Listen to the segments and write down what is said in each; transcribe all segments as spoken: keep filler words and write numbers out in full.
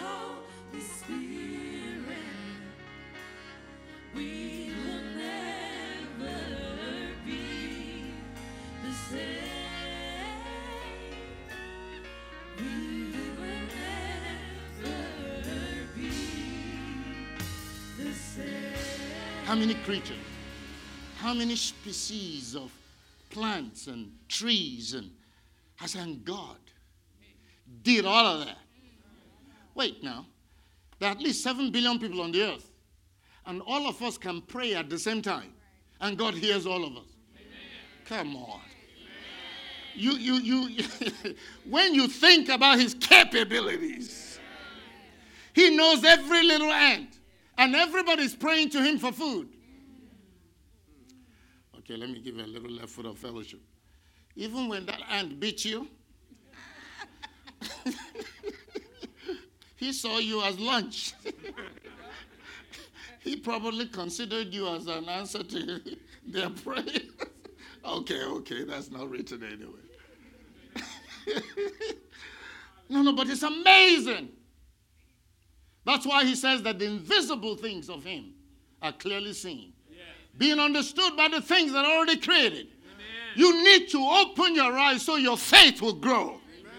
Holy Spirit, we will never be the same. We will never be the same. How many creatures, how many species of plants and trees and I said, God did all of that. Wait now, there are at least seven billion people on the earth, and all of us can pray at the same time, and God hears all of us. Amen. Come on. Amen. You, you, you, when you think about his capabilities, he knows every little ant, and everybody's praying to him for food. Okay, let me give you a little left foot of fellowship. Even when that ant beat you, he saw you as lunch. He probably considered you as an answer to their prayer. okay, okay, that's not written anyway. no, no, but it's amazing. That's why he says that the invisible things of him are clearly seen, yeah. being understood by the things that are already created. You need to open your eyes so your faith will grow. Amen.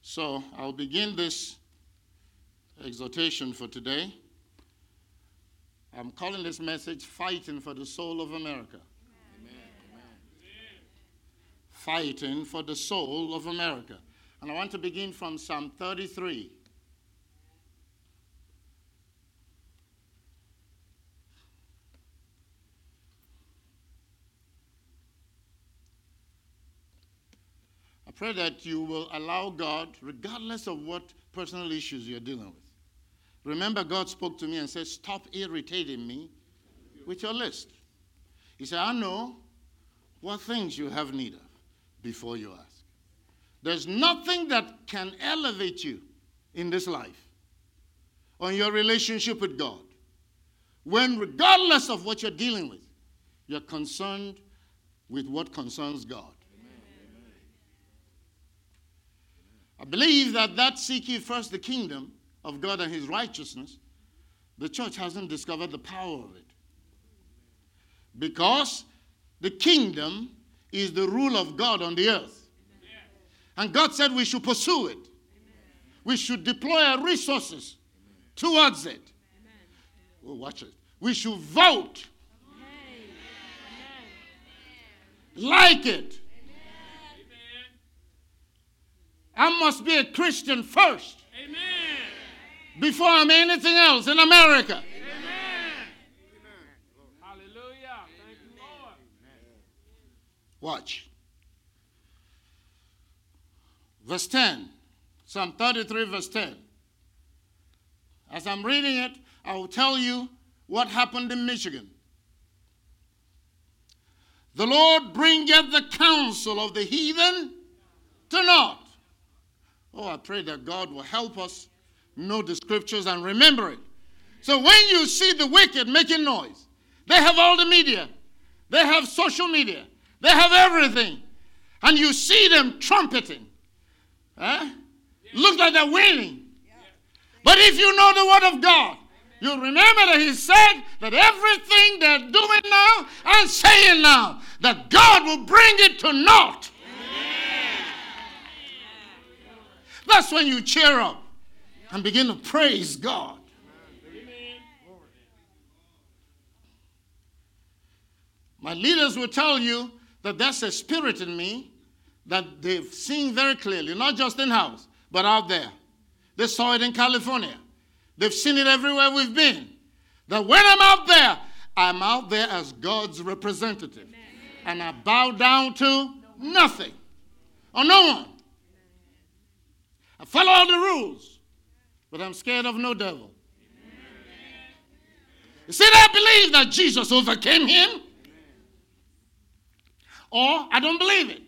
So I'll begin this exhortation for today. I'm calling this message Fighting for the Soul of America. Amen. Amen. Fighting for the Soul of America. And I want to begin from Psalm thirty-three. Pray that you will allow God, regardless of what personal issues you're dealing with. Remember, God spoke to me and said, stop irritating me with your list. He said, I know what things you have need of before you ask. There's nothing that can elevate you in this life on your relationship with God, when regardless of what you're dealing with, you're concerned with what concerns God. I believe that that seek ye first the kingdom of God and his righteousness, the church hasn't discovered the power of it. Because the kingdom is the rule of God on the earth. And God said we should pursue it. We should deploy our resources towards it. Oh, watch it. We should vote like it. I must be a Christian first. Amen. Before I'm anything else in America. Amen. Amen. Hallelujah. Thank you, Lord. Watch. Verse ten. Psalm thirty-three, verse ten. As I'm reading it, I will tell you what happened in Michigan. The Lord bringeth the counsel of the heathen to naught. Oh, I pray that God will help us know the scriptures and remember it. So when you see the wicked making noise, they have all the media. They have social media. They have everything. And you see them trumpeting. Huh? Yeah. Look like they're winning. Yeah. But if you know the word of God, you remember that he said that everything they're doing now and saying now, that God will bring it to naught. That's when you cheer up and begin to praise God. Amen. My leaders will tell you that there's a spirit in me that they've seen very clearly, not just in-house, but out there. They saw it in California. They've seen it everywhere we've been. That when I'm out there, I'm out there as God's representative. Amen. And I bow down to nothing or no one. I follow all the rules, but I'm scared of no devil. Amen. You see, I believe that Jesus overcame him, Amen. Or I don't believe it.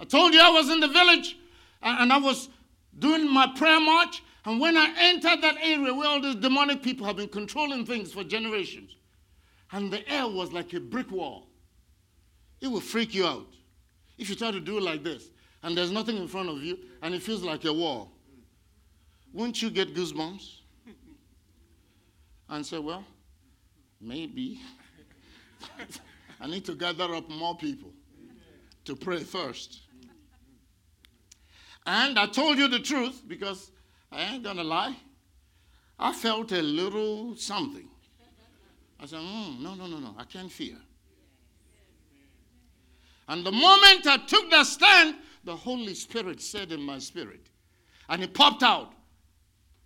I told you I was in the village, and I was doing my prayer march, and when I entered that area where all these demonic people have been controlling things for generations, and the air was like a brick wall. It will freak you out if you try to do it like this. and there's nothing in front of you, and it feels like a wall, won't you get goosebumps? And say, well, maybe I need to gather up more people to pray first. And I told you the truth, because I ain't gonna lie. I felt a little something. I said, mm, no, no, no, no, I can't fear. And the moment I took that stand, the Holy Spirit said in my spirit, and it popped out.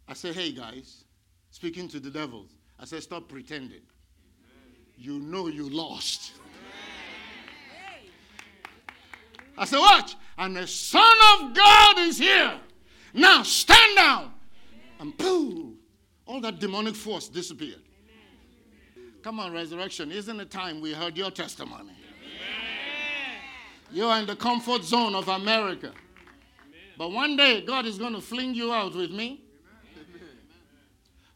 I said, hey guys, speaking to the devils, I said, stop pretending. You know you lost. I said, watch, and the Son of God is here. Now stand down. And pooh, all that demonic force disappeared. Come on, resurrection, isn't it time we heard your testimony? You are in the comfort zone of America. Amen. But one day, God is going to fling you out with me. Amen.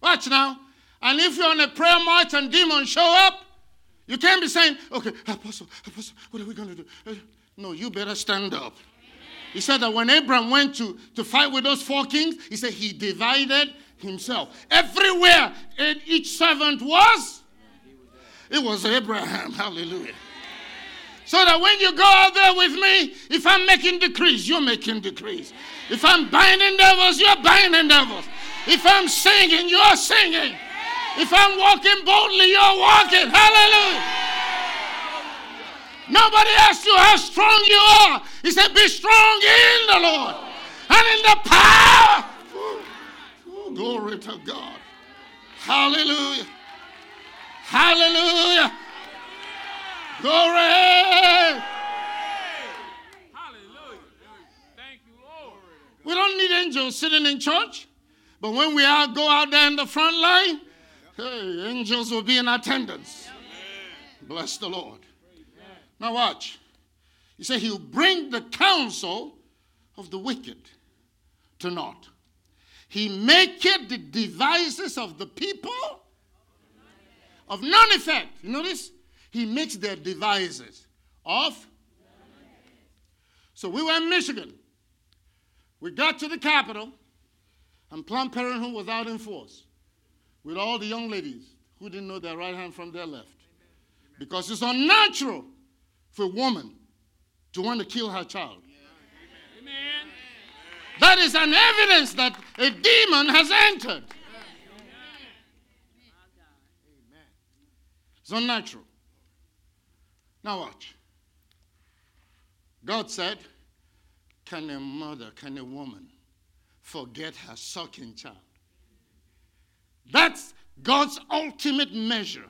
Watch now. And if you're on a prayer march and demons show up, you can't be saying, okay, Apostle, Apostle, what are we going to do? No, you better stand up. Amen. He said that when Abraham went to, to fight with those four kings, he said he divided himself. Everywhere each servant was, it was Abraham. Hallelujah. So that when you go out there with me, if I'm making decrees, you're making decrees. If I'm binding devils, you're binding devils. If I'm singing, you're singing. If I'm walking boldly, you're walking. Hallelujah. Nobody asked you how strong you are. He said, be strong in the Lord and in the power. Ooh, ooh, glory to God. Hallelujah. Hallelujah. Glory! Hallelujah! Thank you, Lord. We don't need angels sitting in church, but when we out, go out there in the front line, hey, angels will be in attendance. Amen. Bless the Lord. Amen. Now watch. He said he'll bring the counsel of the wicked to naught. He maketh the devices of the people of none effect. You notice? He makes their devices off. So we were in Michigan. We got to the Capitol, and Planned Parenthood was out in force with all the young ladies who didn't know their right hand from their left. Because it's unnatural for a woman to want to kill her child. Amen. That is an evidence that a demon has entered. It's unnatural. Now watch. God said, can a mother, can a woman forget her sucking child? That's God's ultimate measure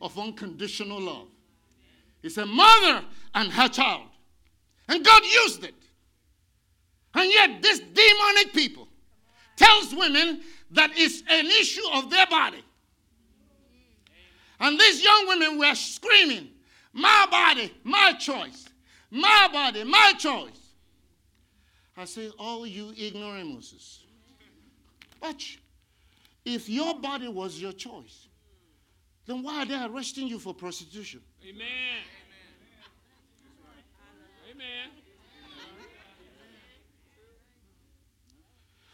of unconditional love. It's a mother and her child. And God used it. And yet this demonic people tells women that it's an issue of their body. And these young women were screaming, my body, my choice. My body, my choice. I say, all you ignoramuses. Watch. If your body was your choice, then why are they arresting you for prostitution? Amen. Amen.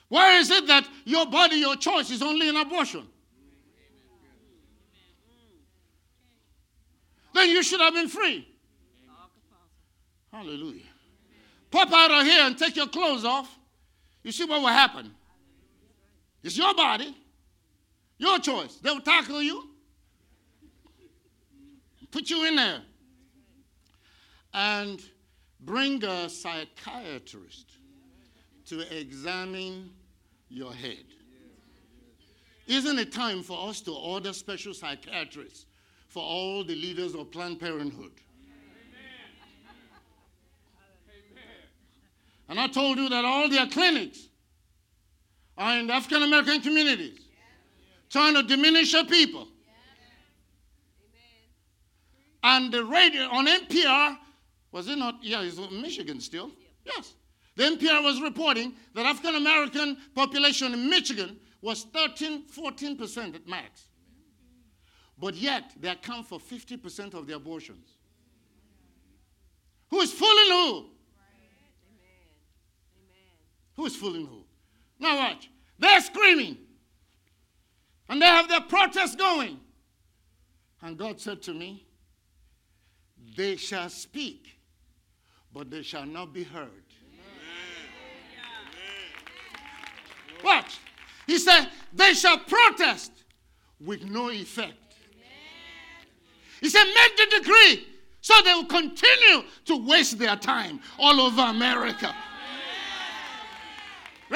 Why is it that your body, your choice is only an abortion? Then you should have been free. Hallelujah. Pop out of here and take your clothes off. You see what will happen. It's your body, your choice. They will tackle you, put you in there, and bring a psychiatrist to examine your head. Isn't it time for us to order special psychiatrists for all the leaders of Planned Parenthood? Amen. And I told you that all their clinics are in the African American communities, yeah, trying to diminish your people. Yeah. Amen. And the radio on N P R, was it not? Yeah, it's Michigan still. Yeah. Yes. The N P R was reporting that African American population in Michigan was thirteen, fourteen percent at max. But yet, they account for fifty percent of the abortions. Who is fooling who? Right. Who's fooling who? Now watch. They're screaming. And they have their protest going. And God said to me, they shall speak, but they shall not be heard. Amen. Watch. He said, they shall protest with no effect. Amen. He said, make the decree so they will continue to waste their time all over America. Amen.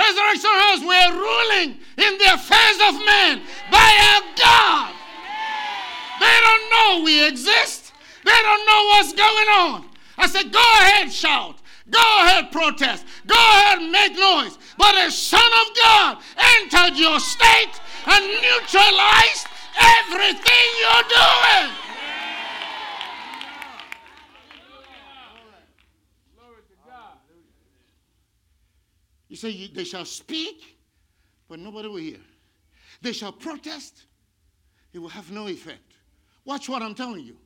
Resurrection House, we are ruling in the affairs of men by our God. Amen. They don't know we exist. They don't know what's going on. I said, go ahead, shout. Go ahead, protest. Go ahead, make noise. But the Son of God entered your state and neutralized everything you're doing. You say, they shall speak, but nobody will hear. They shall protest. It will have no effect. Watch what I'm telling you.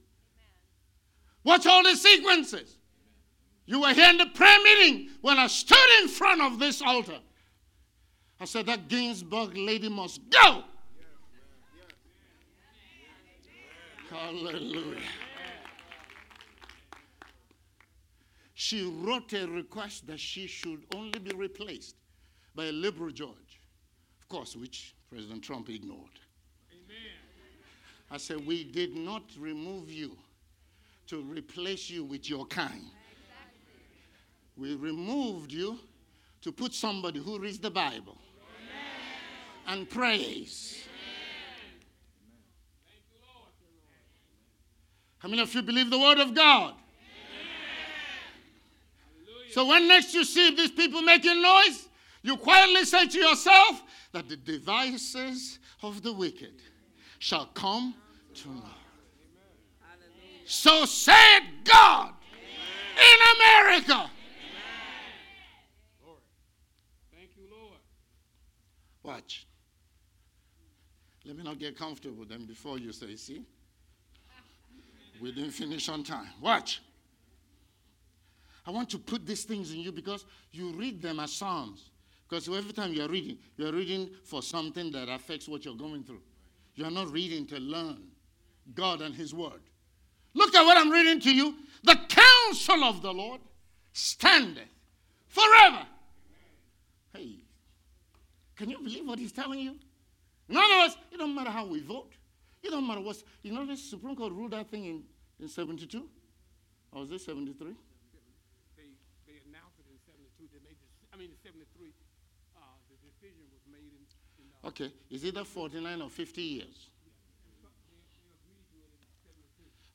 Watch all the sequences. You were here in the prayer meeting when I stood in front of this altar. I said, that Ginsburg lady must go. Yeah, yeah, yeah, yeah. Hallelujah. Yeah. She wrote a request that she should only be replaced by a liberal judge, of course, which President Trump ignored. Amen. I said, we did not remove you to replace you with your kind. Exactly. We removed you to put somebody who reads the Bible. Amen. And prays. How many of you believe the word of God? Amen. So when next you see these people making noise, you quietly say to yourself that the devices of the wicked shall come to naught. So said God. Amen. In America. Watch. Let me not get comfortable then before you say, see, we didn't finish on time. Watch. I want to put these things in you because you read them as Psalms. Because every time you're reading, you're reading for something that affects what you're going through. You're not reading to learn God and his word. Look at what I'm reading to you. The counsel of the Lord standeth forever. Hey. Can you believe what he's telling you? In other words, it don't matter how we vote. It don't matter what's... You know, the Supreme Court ruled that thing in, in seventy-two? Or was it seventy-three? They, they announced it in seventy-two. They made this, I mean, in seventy-three, uh, the decision was made in... in uh, okay. Is either forty-nine or fifty years?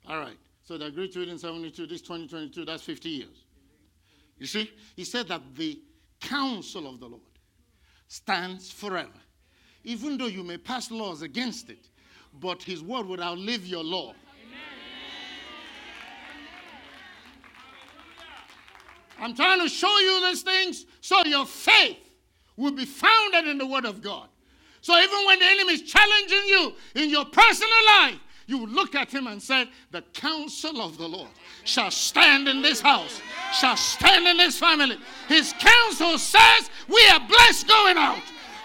All right. So they agreed to it in seventy-two. This twenty twenty-two, that's fifty years. You see? He said that the counsel of the Lord stands forever, even though you may pass laws against it, but his word would outlive your law. Amen. I'm trying to show you these things so your faith will be founded in the word of God. So even when the enemy is challenging you in your personal life, you would look at him and say, the counsel of the Lord shall stand in this house, shall stand in this family. His counsel says, we are blessed going out.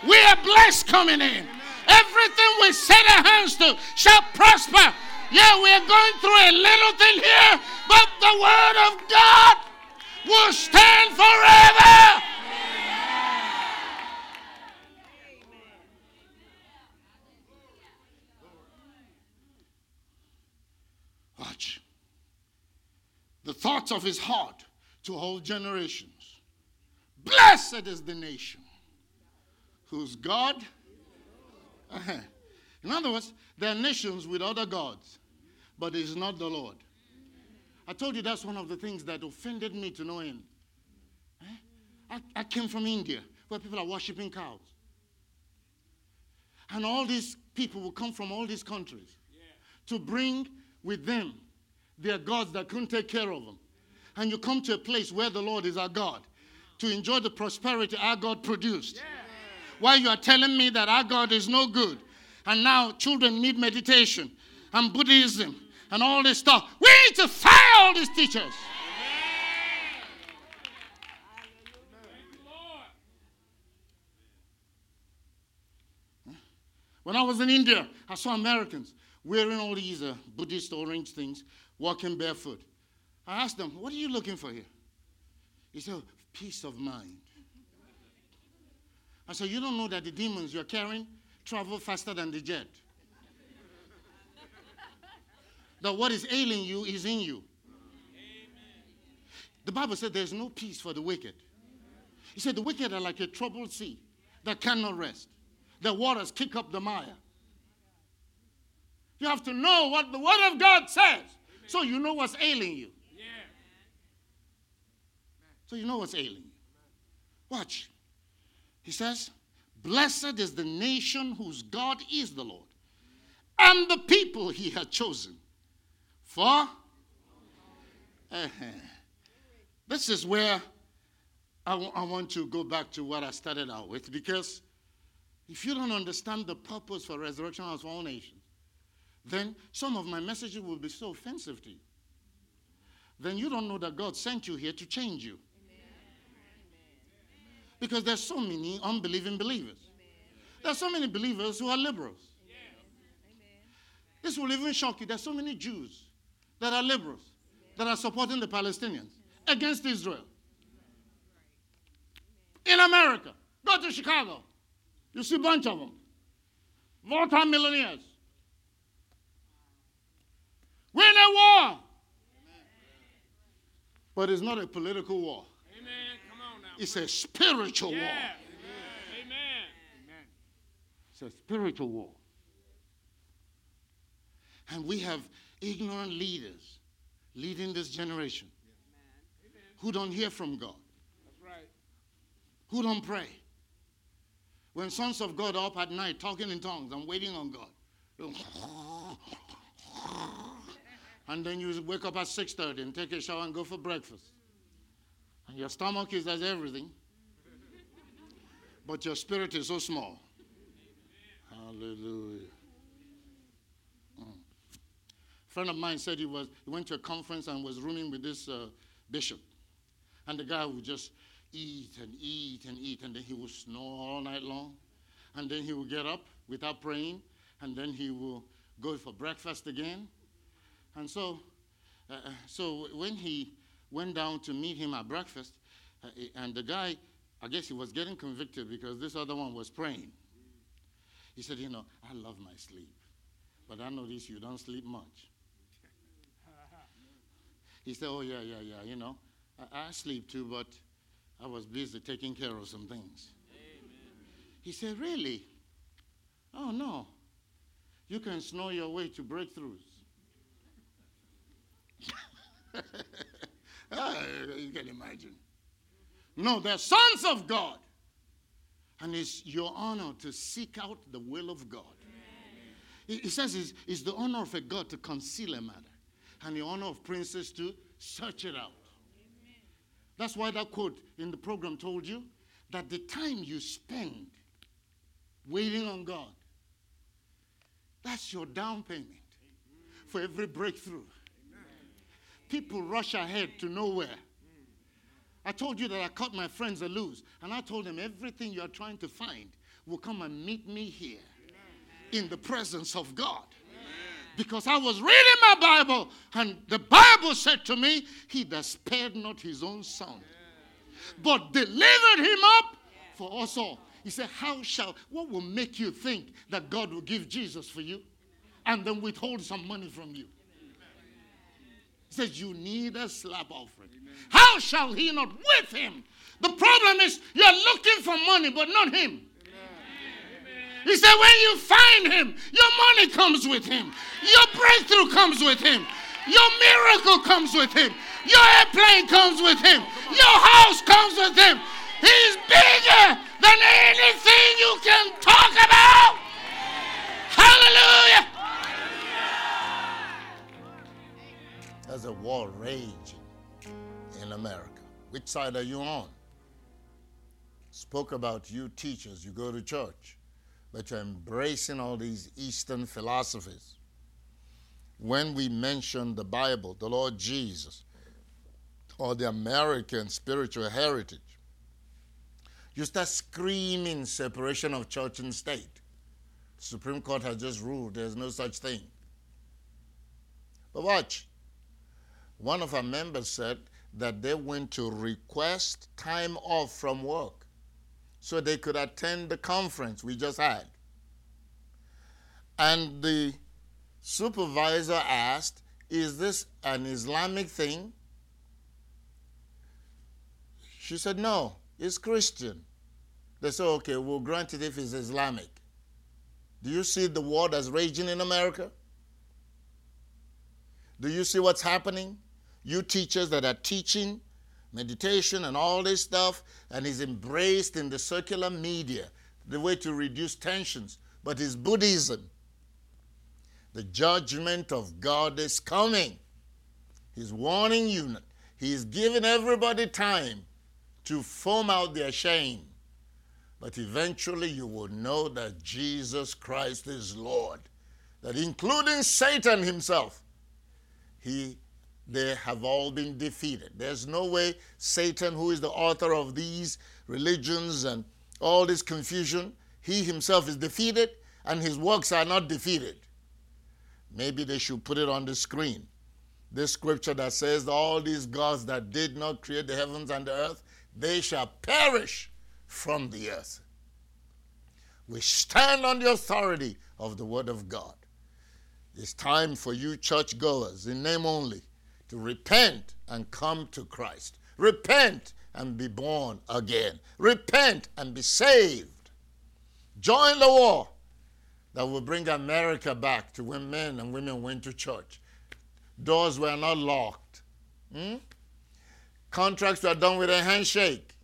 We are blessed coming in. Everything we set our hands to shall prosper. Yeah, we are going through a little thing here, but the word of God will stand forever. Watch. The thoughts of his heart to all generations. Blessed is the nation whose God. Uh-huh. In other words, there are nations with other gods, but it is not the Lord. I told you that's one of the things that offended me to no end. Eh? I, I came from India, where people are worshiping cows. And all these people will come from all these countries to bring with them, they are gods that couldn't take care of them. And you come to a place where the Lord is our God to enjoy the prosperity our God produced. Yeah. While you are telling me that our God is no good, and now children need meditation and Buddhism and all this stuff. We need to fire all these teachers. Yeah. When I was in India, I saw Americans wearing all these uh, Buddhist orange things, walking barefoot. I asked them, what are you looking for here? He said, peace of mind. I said, you don't know that the demons you're carrying travel faster than the jet. That what is ailing you is in you. Amen. The Bible said there's no peace for the wicked. He said the wicked are like a troubled sea that cannot rest. The waters kick up the mire. You have to know what the Word of God says. Amen. So you know what's ailing you. Yeah. So you know what's ailing you. Watch. He says, blessed is the nation whose God is the Lord, and the people he had chosen. For, uh, this is where I, w- I want to go back to what I started out with, because if you don't understand the purpose for Resurrection House of All Nations, then some of my messages will be so offensive to you. Then you don't know that God sent you here to change you. Amen. Because there's so many unbelieving believers. There's so many believers who are liberals. Yeah. This will even shock you. There's so many Jews that are liberals, that are supporting the Palestinians against Israel. In America, go to Chicago. You see a bunch of them. Vote-time millionaires. Win a war. Amen. But it's not a political war. Amen. Come on now. It's a spiritual yeah. war. Amen. Amen. It's a spiritual war. And we have ignorant leaders leading this generation yeah. who don't hear from God, that's right. who don't pray. When sons of God are up at night talking in tongues and waiting on God, and then you wake up at six thirty and take a shower and go for breakfast, and your stomach is as everything, but your spirit is so small. Hallelujah. A friend of mine said he was he went to a conference and was rooming with this uh, bishop, and the guy would just eat and eat and eat, and then he will snore all night long, and then he will get up without praying, and then he will go for breakfast again. And so uh, so when he went down to meet him at breakfast, uh, and the guy, I guess he was getting convicted because this other one was praying. He said, you know, I love my sleep, but I notice you don't sleep much. He said, oh, yeah, yeah, yeah, you know, I, I sleep too, but I was busy taking care of some things. Amen. He said, really? Oh, no. You can snore your way to breakthroughs. Oh, you can imagine. No, they're sons of God. And it's your honor to seek out the will of God. It, it says it's, it's the honor of a God to conceal a matter, and the honor of princes to search it out. That's why that quote in the program told you that the time you spend waiting on God, that's your down payment for every breakthrough. Amen. People rush ahead to nowhere. I told you that I caught my friends loose, and I told them everything you are trying to find will come and meet me here Amen. In the presence of God. Because I was reading my Bible, and the Bible said to me, he that spared not his own son, but delivered him up for us all. He said, how shall, what will make you think that God will give Jesus for you and then withhold some money from you? He says, you need a slap offering. How shall he not with him? The problem is you're looking for money, but not him. He said, when you find him, your money comes with him. Your breakthrough comes with him. Your miracle comes with him. Your airplane comes with him. Your house comes with him. He's bigger than anything you can talk about. Hallelujah. There's a war raging in America. Which side are you on? Spoke about you teachers, you go to church, but you're embracing all these Eastern philosophies. When we mention the Bible, the Lord Jesus, or the American spiritual heritage, you start screaming separation of church and state. Supreme Court has just ruled there's no such thing. But watch. One of our members said that they went to request time off from work so they could attend the conference we just had. And the supervisor asked, is this an Islamic thing? She said, no, it's Christian. They said, okay, we'll grant it if it's Islamic. Do you see the war that's raging in America? Do you see what's happening? You teachers that are teaching meditation and all this stuff, and is embraced in the circular media, the way to reduce tensions, but it's Buddhism. The judgment of God is coming. He's warning you. He's giving everybody time to foam out their shame. But eventually you will know that Jesus Christ is Lord, that including Satan himself, He, they have all been defeated. There's no way Satan, who is the author of these religions and all this confusion, he himself is defeated and his works are not defeated. Maybe they should put it on the screen. This scripture that says all these gods that did not create the heavens and the earth, they shall perish from the earth. We stand on the authority of the word of God. It's time for you churchgoers, in name only, to repent and come to Christ. Repent and be born again. Repent and be saved. Join the war that will bring America back to when men and women went to church. Doors were not locked. Hmm? Contracts were done with a handshake.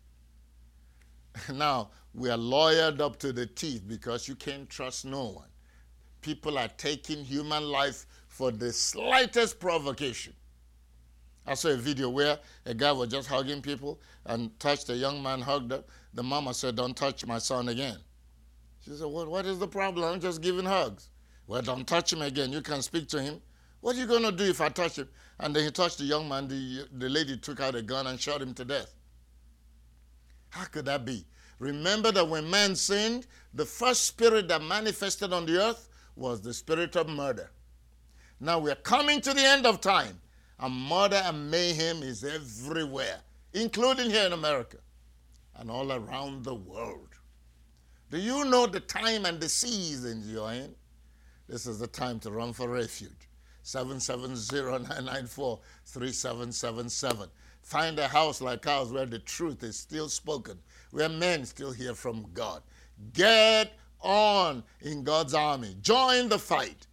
Now, we are lawyered up to the teeth because you can't trust no one. People are taking human life for the slightest provocation. I saw a video where a guy was just hugging people and touched a young man, hugged up. The mama said, don't touch my son again. She said, well, what is the problem? I'm just giving hugs. Well, don't touch him again. You can speak to him. What are you going to do if I touch him? And then he touched the young man. The, the lady took out a gun and shot him to death. How could that be? Remember that when man sinned, the first spirit that manifested on the earth was the spirit of murder. Now we are coming to the end of time, and murder and mayhem is everywhere, including here in America and all around the world. Do you know the time and the season you're in? This is the time to run for refuge. seven seven zero, nine nine four, three seven seven seven. Find a house like ours where the truth is still spoken, where men still hear from God. Get on in God's army. Join the fight.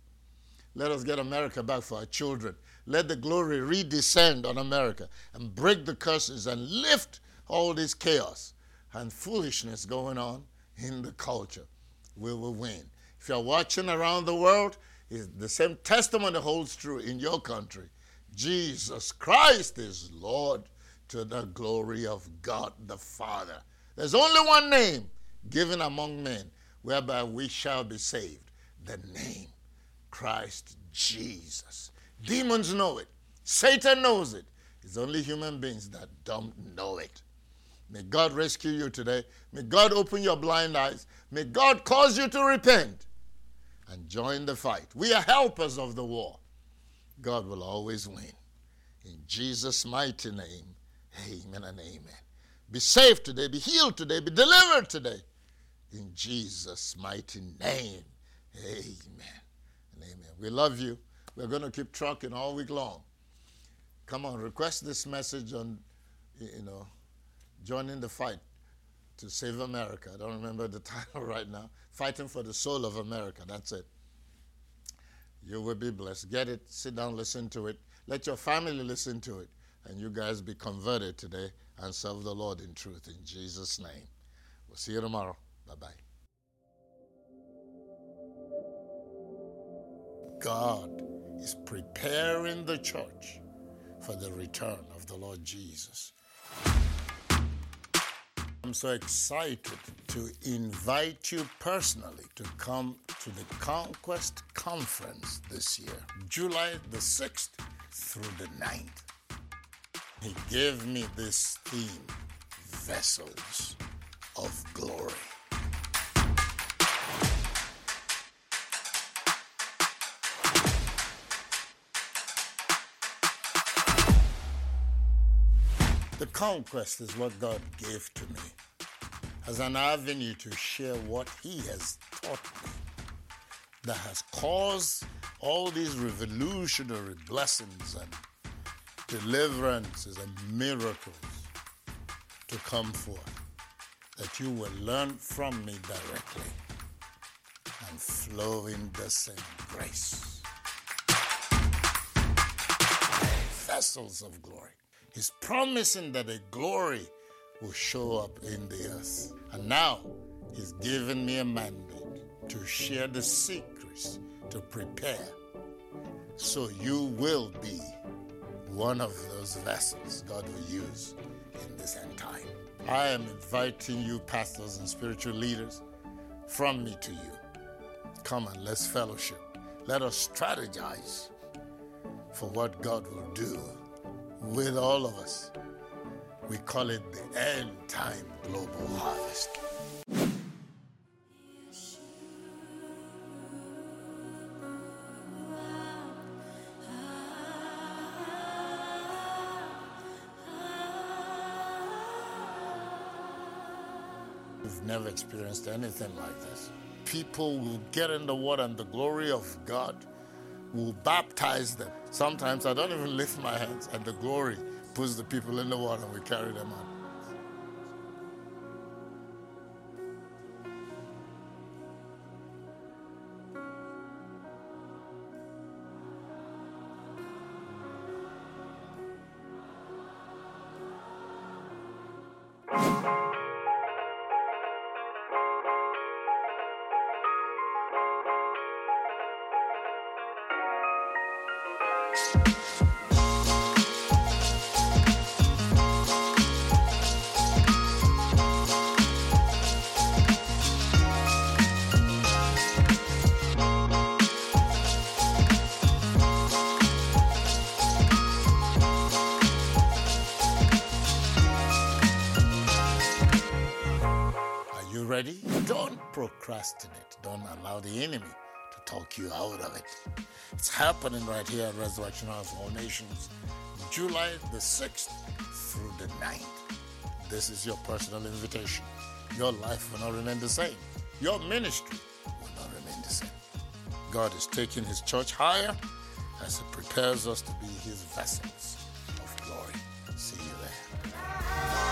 Let us get America back for our children. Let the glory redescend on America and break the curses and lift all this chaos and foolishness going on in the culture. We will win. If you're watching around the world, it's the same testimony holds true in your country. Jesus Christ is Lord, to the glory of God the Father. There's only one name given among men whereby we shall be saved, the name Christ Jesus. Demons know it. Satan knows it. It's only human beings that don't know it. May God rescue you today. May God open your blind eyes. May God cause you to repent and join the fight. We are helpers of the war. God will always win. In Jesus' mighty name, amen and amen. Be saved today. Be healed today. Be delivered today. In Jesus' mighty name, amen and amen. We love you. We're going to keep trucking all week long. Come on, request this message on, you know, joining the fight to save America. I don't remember the title right now. Fighting for the soul of America. That's it. You will be blessed. Get it. Sit down, listen to it. Let your family listen to it. And you guys be converted today and serve the Lord in truth in Jesus' name. We'll see you tomorrow. Bye-bye. God is preparing the church for the return of the Lord Jesus. I'm so excited to invite you personally to come to the Conquest Conference this year, July the sixth through the ninth. He gave me this theme, Vessels of Glory. The conquest is what God gave to me as an avenue to share what He has taught me that has caused all these revolutionary blessings and deliverances and miracles to come forth, that you will learn from me directly and flow in the same grace. Vessels of glory. He's promising that a glory will show up in the earth. And now He's given me a mandate to share the secrets, to prepare, so you will be one of those vessels God will use in this end time. I am inviting you, pastors and spiritual leaders, from me to you. Come and let's fellowship. Let us strategize for what God will do with all of us. We call it the End Time Global Harvest. We've never experienced anything like this. People will get in the water and the glory of God will baptize them. Sometimes I don't even lift my hands and the glory puts the people in the water and we carry them out. Ready? Don't procrastinate. Don't allow the enemy to talk you out of it. It's happening right here at Resurrection House of All Nations, July the sixth through the ninth. This is your personal invitation. Your life will not remain the same. Your ministry will not remain the same. God is taking His church higher as He prepares us to be His vessels of glory. See you there.